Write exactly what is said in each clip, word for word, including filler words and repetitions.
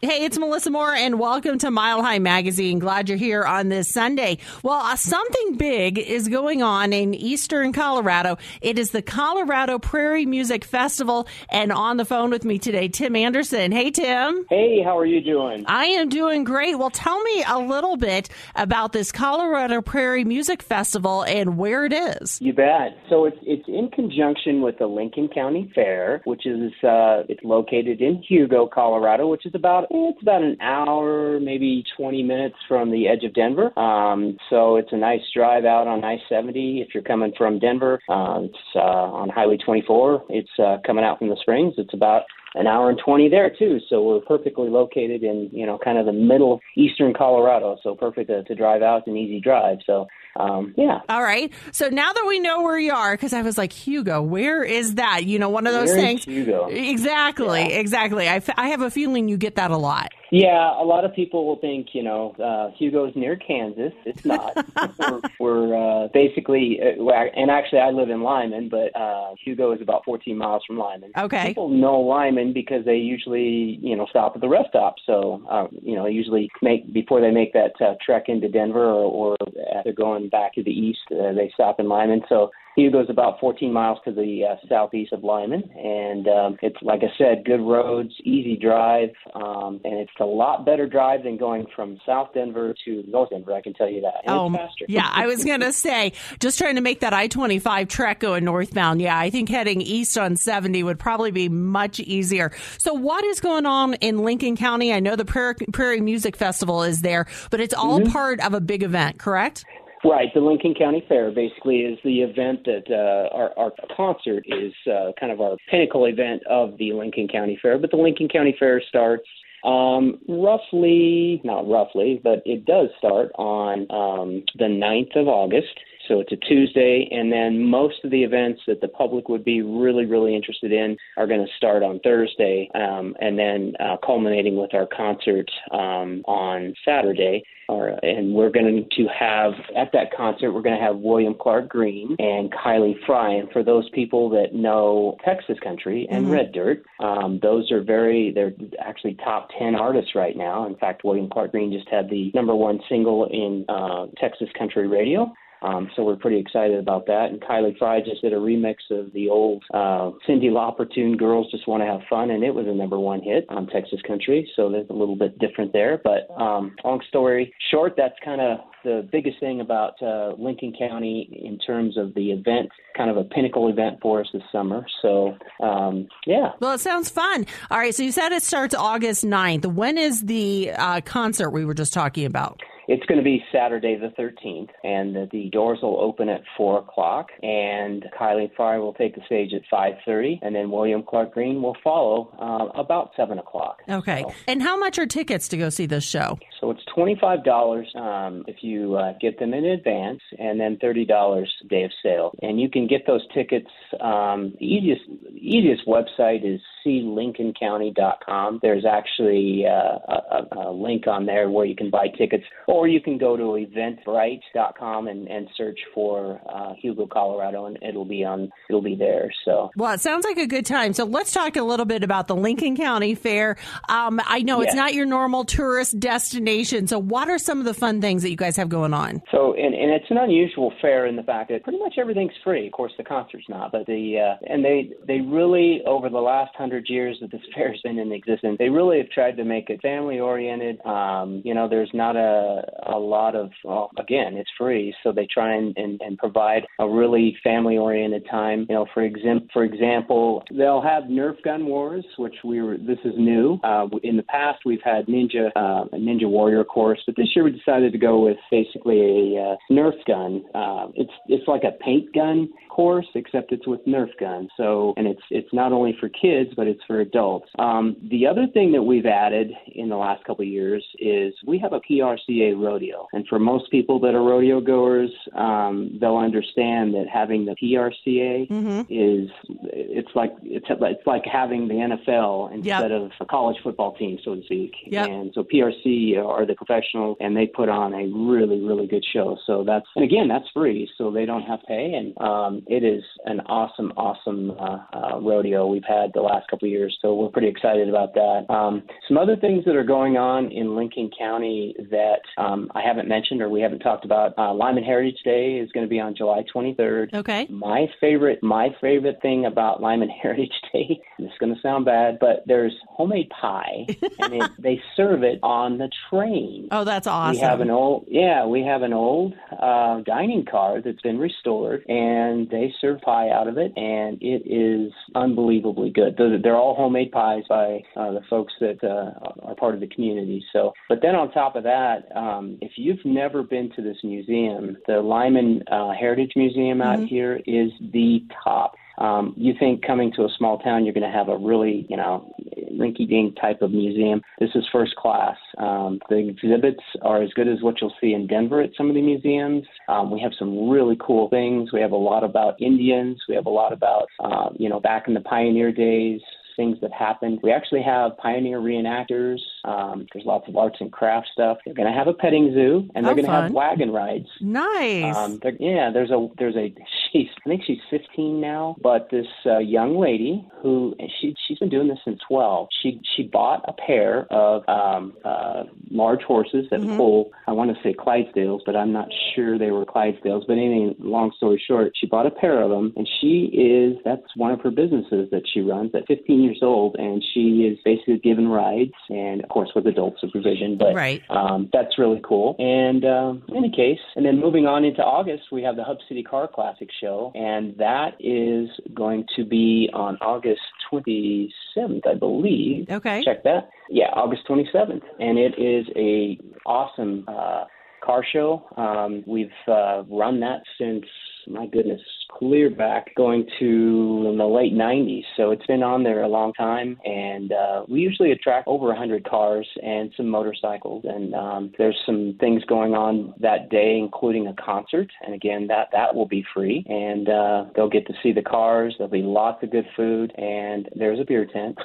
Hey, it's Melissa Moore, and welcome to Mile High Magazine. Glad you're here on this Sunday. Well, uh, something big is going on in eastern Colorado. It is the Colorado Prairie Music Festival, and on the phone with me today, Tim Anderson. Hey, Tim. Hey, how are you doing? I am doing great. Well, tell me a little bit about this Colorado Prairie Music Festival and where it is. You bet. So it's, it's in conjunction with the Lincoln County Fair, which is uh, it's located in Hugo, Colorado, which is about It's about an hour, maybe twenty minutes from the edge of Denver. Um, so it's a nice drive out on I seventy if you're coming from Denver. Uh, it's uh, on Highway twenty-four. It's uh, coming out from the Springs. It's about an hour and twenty there, too. So we're perfectly located in, you know, kind of the middle of eastern Colorado. So perfect to, to drive out. It's an easy drive. So, um, yeah. All right. So now that we know where you are, because I was like, Hugo, where is that? You know, one of those where things. Hugo? Exactly. Yeah. Exactly. I, f- I have a feeling you get that a lot. Yeah, a lot of people will think, you know, uh, Hugo's near Kansas. It's not. we're we're uh, basically, uh, and actually I live in Lyman, but uh, Hugo is about fourteen miles from Lyman. Okay. People know Lyman because they usually, you know, stop at the rest stop. So, uh, you know, usually make before they make that uh, trek into Denver or, or as they're going back to the east, uh, they stop in Lyman. So Hugo's about fourteen miles to the uh, southeast of Lyman. And um, it's, like I said, good roads, easy drive, um, and it's a lot better drive than going from South Denver to North Denver, I can tell you that. And oh, it's faster. Yeah, I was going to say, just trying to make that I twenty-five trek going northbound. Yeah, I think heading east on seventy would probably be much easier. So what is going on in Lincoln County? I know the Prairie Music Festival is there, but it's all mm-hmm. part of a big event, correct? Right. The Lincoln County Fair basically is the event that uh, our, our concert is uh, kind of our pinnacle event of the Lincoln County Fair. But the Lincoln County Fair starts Um, roughly, not roughly, but it does start on um, the ninth of August. So it's a Tuesday, and then most of the events that the public would be really, really interested in are going to start on Thursday, um, and then uh, culminating with our concert um, on Saturday. Or, and we're going to have, at that concert, we're going to have William Clark Green and Kylie Fry. And for those people that know Texas country and mm-hmm. Red Dirt, um, those are very, they're actually top ten artists right now. In fact, William Clark Green just had the number one single in uh, Texas country radio. Um, so we're pretty excited about that. And Kylie Fry just did a remix of the old uh, Cyndi Lauper tune, Girls Just Want to Have Fun, and it was a number one hit on Texas country, so that's a little bit different there. But um, long story short, that's kind of the biggest thing about uh, Lincoln County in terms of the event, kind of a pinnacle event for us this summer. So, um, yeah. Well, it sounds fun. All right, so you said it starts August ninth. When is the uh, concert we were just talking about? It's going to be Saturday the thirteenth, and the, the doors will open at four o'clock, and Kylie Fry will take the stage at five thirty, and then William Clark Green will follow uh, about seven o'clock. Okay. So, and how much are tickets to go see this show? So it's twenty-five dollars um, if you uh, get them in advance, and then thirty dollars day of sale. And you can get those tickets. Um, the easiest, easiest website is see lincoln county dot com. There's actually uh, a, a link on there where you can buy tickets. Or you can go to eventbrite dot com and, and search for uh, Hugo, Colorado, and it'll be on. It'll be there. So, well, it sounds like a good time. So let's talk a little bit about the Lincoln County Fair. Um, I know yes. It's not your normal tourist destination. So what are some of the fun things that you guys have going on? So, and, and it's an unusual fair in the fact that pretty much everything's free. Of course, the concert's not, but the uh, and they they really over the last hundred years that this fair's been in existence, they really have tried to make it family oriented. Um, you know, there's not a a lot of, well, again, it's free, so they try and, and, and provide a really family-oriented time. You know, for, exim- for example, they'll have Nerf gun wars, which we were, this is new. Uh, in the past, we've had ninja uh, a ninja warrior course, but this year we decided to go with basically a uh, Nerf gun. Uh, it's it's like a paint gun course, except it's with Nerf guns. So, and it's it's not only for kids, but it's for adults. Um, the other thing that we've added in the last couple of years is we have a P R C A rodeo. And for most people that are rodeo goers, um, they'll understand that having the P R C A mm-hmm. is it's like it's, it's like having the N F L instead yep. of a college football team, so to speak. Yep. And so P R C A are the professionals, and they put on a really, really good show. So that's, and again, that's free, so they don't have to pay. And um, it is an awesome, awesome uh, uh, rodeo we've had the last couple of years. So we're pretty excited about that. Um, some other things that are going on in Lincoln County that um, I haven't mentioned or we haven't talked about. Uh, Lyman Heritage Day is going to be on July twenty-third. Okay. My favorite, my favorite thing about Lyman Heritage Day, and it's going to sound bad, but there's homemade pie, and it, they serve it on the train. Oh, that's awesome. We have an old, yeah, we have an old uh, dining car that's been restored, and they serve pie out of it, and it is unbelievably good. They're, they're all homemade pies by uh, the folks that uh, are part of the community. So, but then on top of that, um, if you've never been to this museum, the Lyman uh, Heritage Museum out mm-hmm. here is the top. Um, you think coming to a small town, you're going to have a really, you know, rinky-dink type of museum. This is first class. Um, the exhibits are as good as what you'll see in Denver at some of the museums. Um, we have some really cool things. We have a lot about Indians. We have a lot about, uh, you know, back in the pioneer days, things that happened. We actually have pioneer reenactors. Um, there's lots of arts and crafts stuff. They're going to have a petting zoo, and they're going to have wagon rides. Nice. Um, yeah, there's a there's a she's I think she's fifteen now, but this uh, young lady who she she's been doing this since twelve. She she bought a pair of um, uh, large horses that mm-hmm. pull. I want to say Clydesdales, but I'm not sure they were Clydesdales. But anyway, long story short, she bought a pair of them, and she is that's one of her businesses that she runs at fifteen years old, and she is basically given rides, and of course with adult supervision, but right. um, that's really cool. And um, in any case, and then moving on into August, we have the Hub City Car Classic Show, and that is going to be on August twenty-seventh, I believe. Okay. Check that. Yeah, August twenty-seventh, and it is a awesome uh, car show. Um, we've uh, run that since, my goodness, clear back going to in the late nineties. So it's been on there a long time, and uh, we usually attract over one hundred cars and some motorcycles, and um, there's some things going on that day, including a concert, and again, that, that will be free, and uh, they'll get to see the cars. There'll be lots of good food, and there's a beer tent.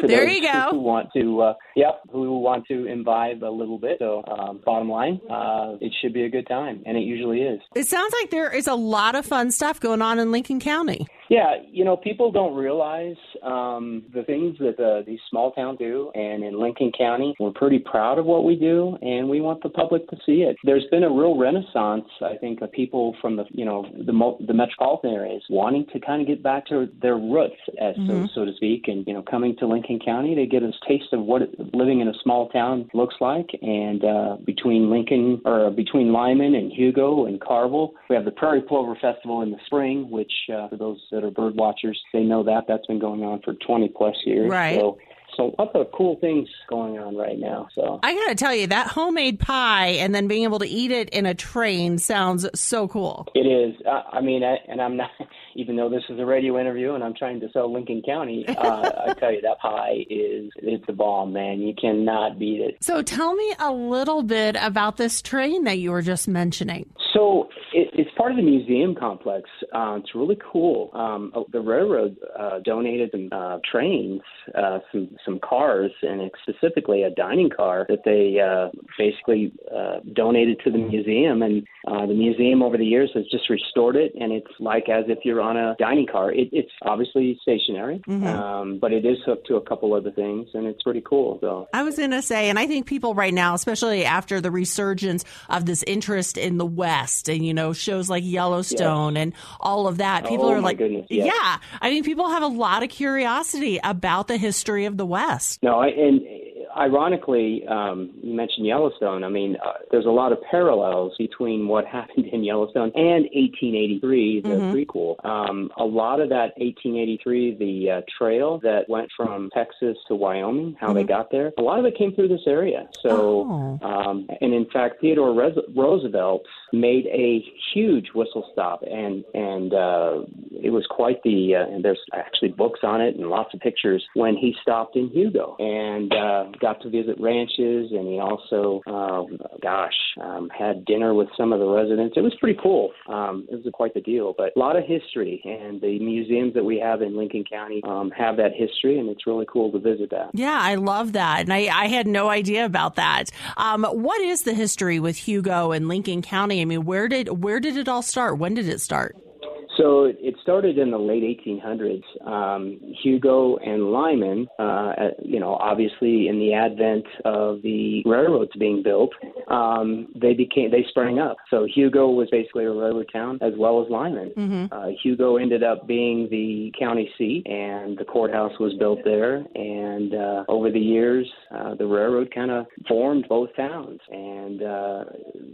There you go. Who want to, uh, yep, who want to imbibe a little bit. So um, bottom line, uh, it should be a good time, and it usually is. It sounds like there is a lot of fun stuff going on in Lincoln County. Yeah, you know, people don't realize um, the things that uh, these small towns do, and in Lincoln County, we're pretty proud of what we do, and we want the public to see it. There's been a real renaissance, I think, of people from the, you know, the, mo- the metropolitan areas wanting to kind of get back to their roots, as mm-hmm. so, so to speak, and, you know, coming to Lincoln County to get a taste of what living in a small town looks like, and uh, between Lincoln, or between Lyman and Hugo and Carvel, we have the Prairie Plover Festival in the spring, which uh, for those that are bird watchers, they know that that's been going on for twenty plus years. Right. So, so lots of cool things going on right now. So I got to tell you, that homemade pie and then being able to eat it in a train sounds so cool. It is. Uh, I mean, I, and I'm not, even though this is a radio interview and I'm trying to sell Lincoln County, uh, I tell you, that pie is, it's a bomb, man. You cannot beat it. So tell me a little bit about this train that you were just mentioning. So it, it's part of the museum complex. Uh, it's really cool. Um, the railroad uh, donated some uh, trains, uh, some, some cars, and specifically a dining car that they uh, basically uh, donated to the museum. And uh, the museum over the years has just restored it, and it's like as if you're on a dining car. It, it's obviously stationary, mm-hmm. um, but it is hooked to a couple other things, and it's pretty cool. So I was going to say, and I think people right now, especially after the resurgence of this interest in the West, and, you know, shows like Yellowstone yes. and all of that. People oh, are like, yes. yeah, I mean, people have a lot of curiosity about the history of the West. No, I, and ironically, um, you mentioned Yellowstone. I mean, uh, there's a lot of parallels between what happened in Yellowstone and eighteen eighty-three, the mm-hmm. prequel. Um, a lot of that eighteen eighty-three, the uh, trail that went from Texas to Wyoming, how mm-hmm. they got there, a lot of it came through this area. So, oh. um, and in fact, Theodore Roosevelt made a huge whistle stop, and and uh, it was quite the, uh, and there's actually books on it and lots of pictures, when he stopped in Hugo and uh, got to visit ranches, and he also, um, gosh, um, had dinner with some of the residents. It was pretty cool. Um, it was quite the deal, but a lot of history, and the museums that we have in Lincoln County um, have that history, and it's really cool to visit that. Yeah, I love that, and I, I had no idea about that. Um, what is the history with Hugo and Lincoln County? I mean, where did where did it all start? When did it start? So it started in the late eighteen hundreds. Um, Hugo and Lyman, uh, you know, obviously in the advent of the railroads being built, um, they became they sprang up. So Hugo was basically a railroad town as well as Lyman. Mm-hmm. Uh, Hugo ended up being the county seat, and the courthouse was built there. And uh, over the years, uh, the railroad kind of formed both towns, and uh,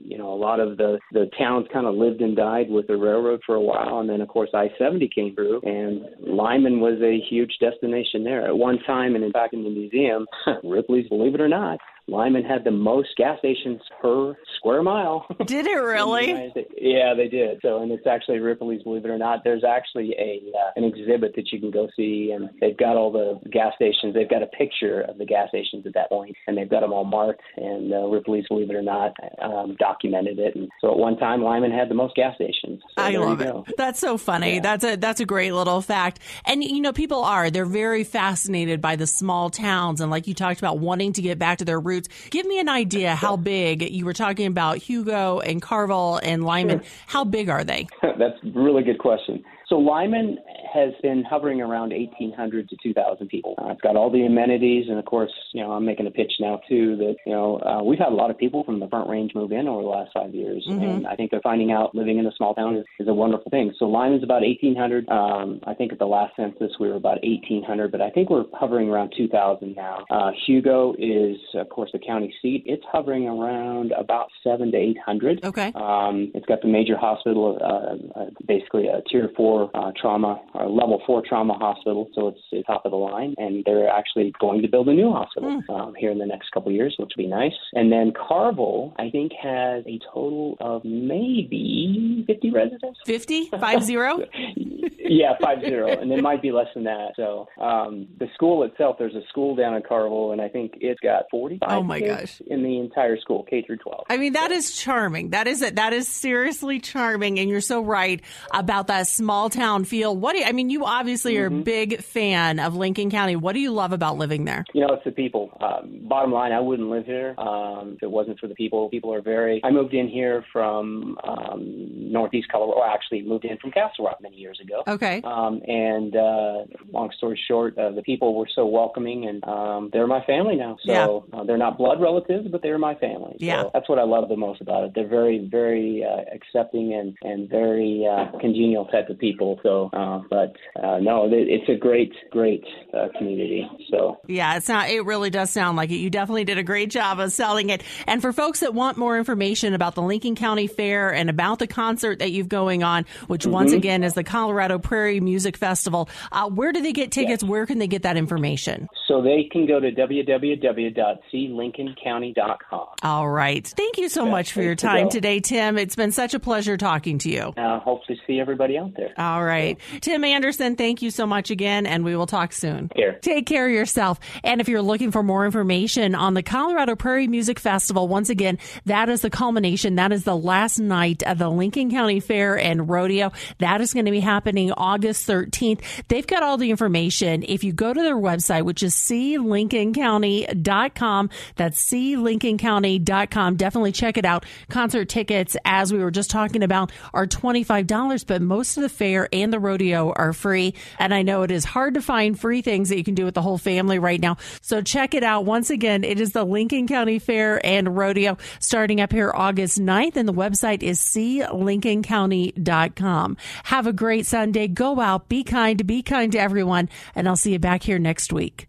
you know, a lot of the the towns kind of lived and died with the railroad for a while. And then, of course, I seventy came through, and Lyman was a huge destination there at one time. And in fact, in the museum, Ripley's Believe It or Not, Lyman had the most gas stations per square mile. Did it really? Yeah, they did. So, and it's actually Ripley's Believe It or Not. There's actually a uh, an exhibit that you can go see, and they've got all the gas stations. They've got a picture of the gas stations at that point, and they've got them all marked, and uh, Ripley's Believe It or Not um, documented it. And so at one time, Lyman had the most gas stations. So I love it. That's so funny. Yeah. That's a that's a great little fact. And, you know, people are. They're very fascinated by the small towns, and like you talked about, wanting to get back to their roots. Give me an idea how big you were talking about Hugo and Carvel and Lyman. Sure. How big are they? That's a really good question. So Lyman has been hovering around eighteen hundred to two thousand people. Uh, it's got all the amenities, and of course, you know, I'm making a pitch now too that, you know, uh, we've had a lot of people from the Front Range move in over the last five years, mm-hmm. and I think they're finding out living in a small town is, is a wonderful thing. So Lyman's about eighteen hundred. Um, I think at the last census we were about eighteen hundred, but I think we're hovering around two thousand now. Uh, Hugo is, of course, the county seat. It's hovering around about seven to eight hundred. Okay. Um, it's got the major hospital, uh, basically a tier four. Uh, trauma, or level four trauma hospital, so it's, it's top of the line, and they're actually going to build a new hospital mm. um, here in the next couple of years, which will be nice. And then Carvel, I think, has a total of maybe fifty residents. fifty? Five zero? Yeah, five zero, and it might be less than that. So um, the school itself, there's a school down in Carvel, and I think it's got forty-five oh my kids gosh. in the entire school, K through twelve. I mean, that is charming. That is that is seriously charming, and you're so right about that small town feel. What do you, I mean, you obviously are mm-hmm. a big fan of Lincoln County. What do you love about living there? You know, it's the people. Um, bottom line, I wouldn't live here um, if it wasn't for the people. People are very, I moved in here from um, Northeast Colorado, I actually moved in from Castle Rock many years ago. Okay. Um, and uh, long story short, uh, the people were so welcoming, and um, they're my family now. So yeah. uh, they're not blood relatives, but they're my family. So yeah. That's what I love the most about it. They're very, very uh, accepting and, and very uh, congenial type of people. People, so, uh, but uh, no, it's a great, great uh, community. So yeah, it's not. It really does sound like it. You definitely did a great job of selling it. And for folks that want more information about the Lincoln County Fair and about the concert that you've going on, which mm-hmm. once again is the Colorado Prairie Music Festival, uh, where do they get tickets? Yes. Where can they get that information? So they can go to w w w dot c lincoln county dot com. All right. Thank you so That's much for your time to today, Tim. It's been such a pleasure talking to you. Uh, hopefully see everybody out there. All right. Tim Anderson, thank you so much again, and we will talk soon. Here. Take care of yourself. And if you're looking for more information on the Colorado Prairie Music Festival, once again, that is the culmination. That is the last night of the Lincoln County Fair and Rodeo. That is going to be happening August thirteenth. They've got all the information. If you go to their website, which is c lincoln county dot com, that's c lincoln county dot com. Definitely check it out. Concert tickets, as we were just talking about, are twenty-five dollars, but most of the fair and the rodeo are free. And I know it is hard to find free things that you can do with the whole family right now. So check it out. Once again, it is the Lincoln County Fair and Rodeo starting up here August ninth. And the website is c lincoln county dot com. Have a great Sunday. Go out, be kind, be kind to everyone. And I'll see you back here next week.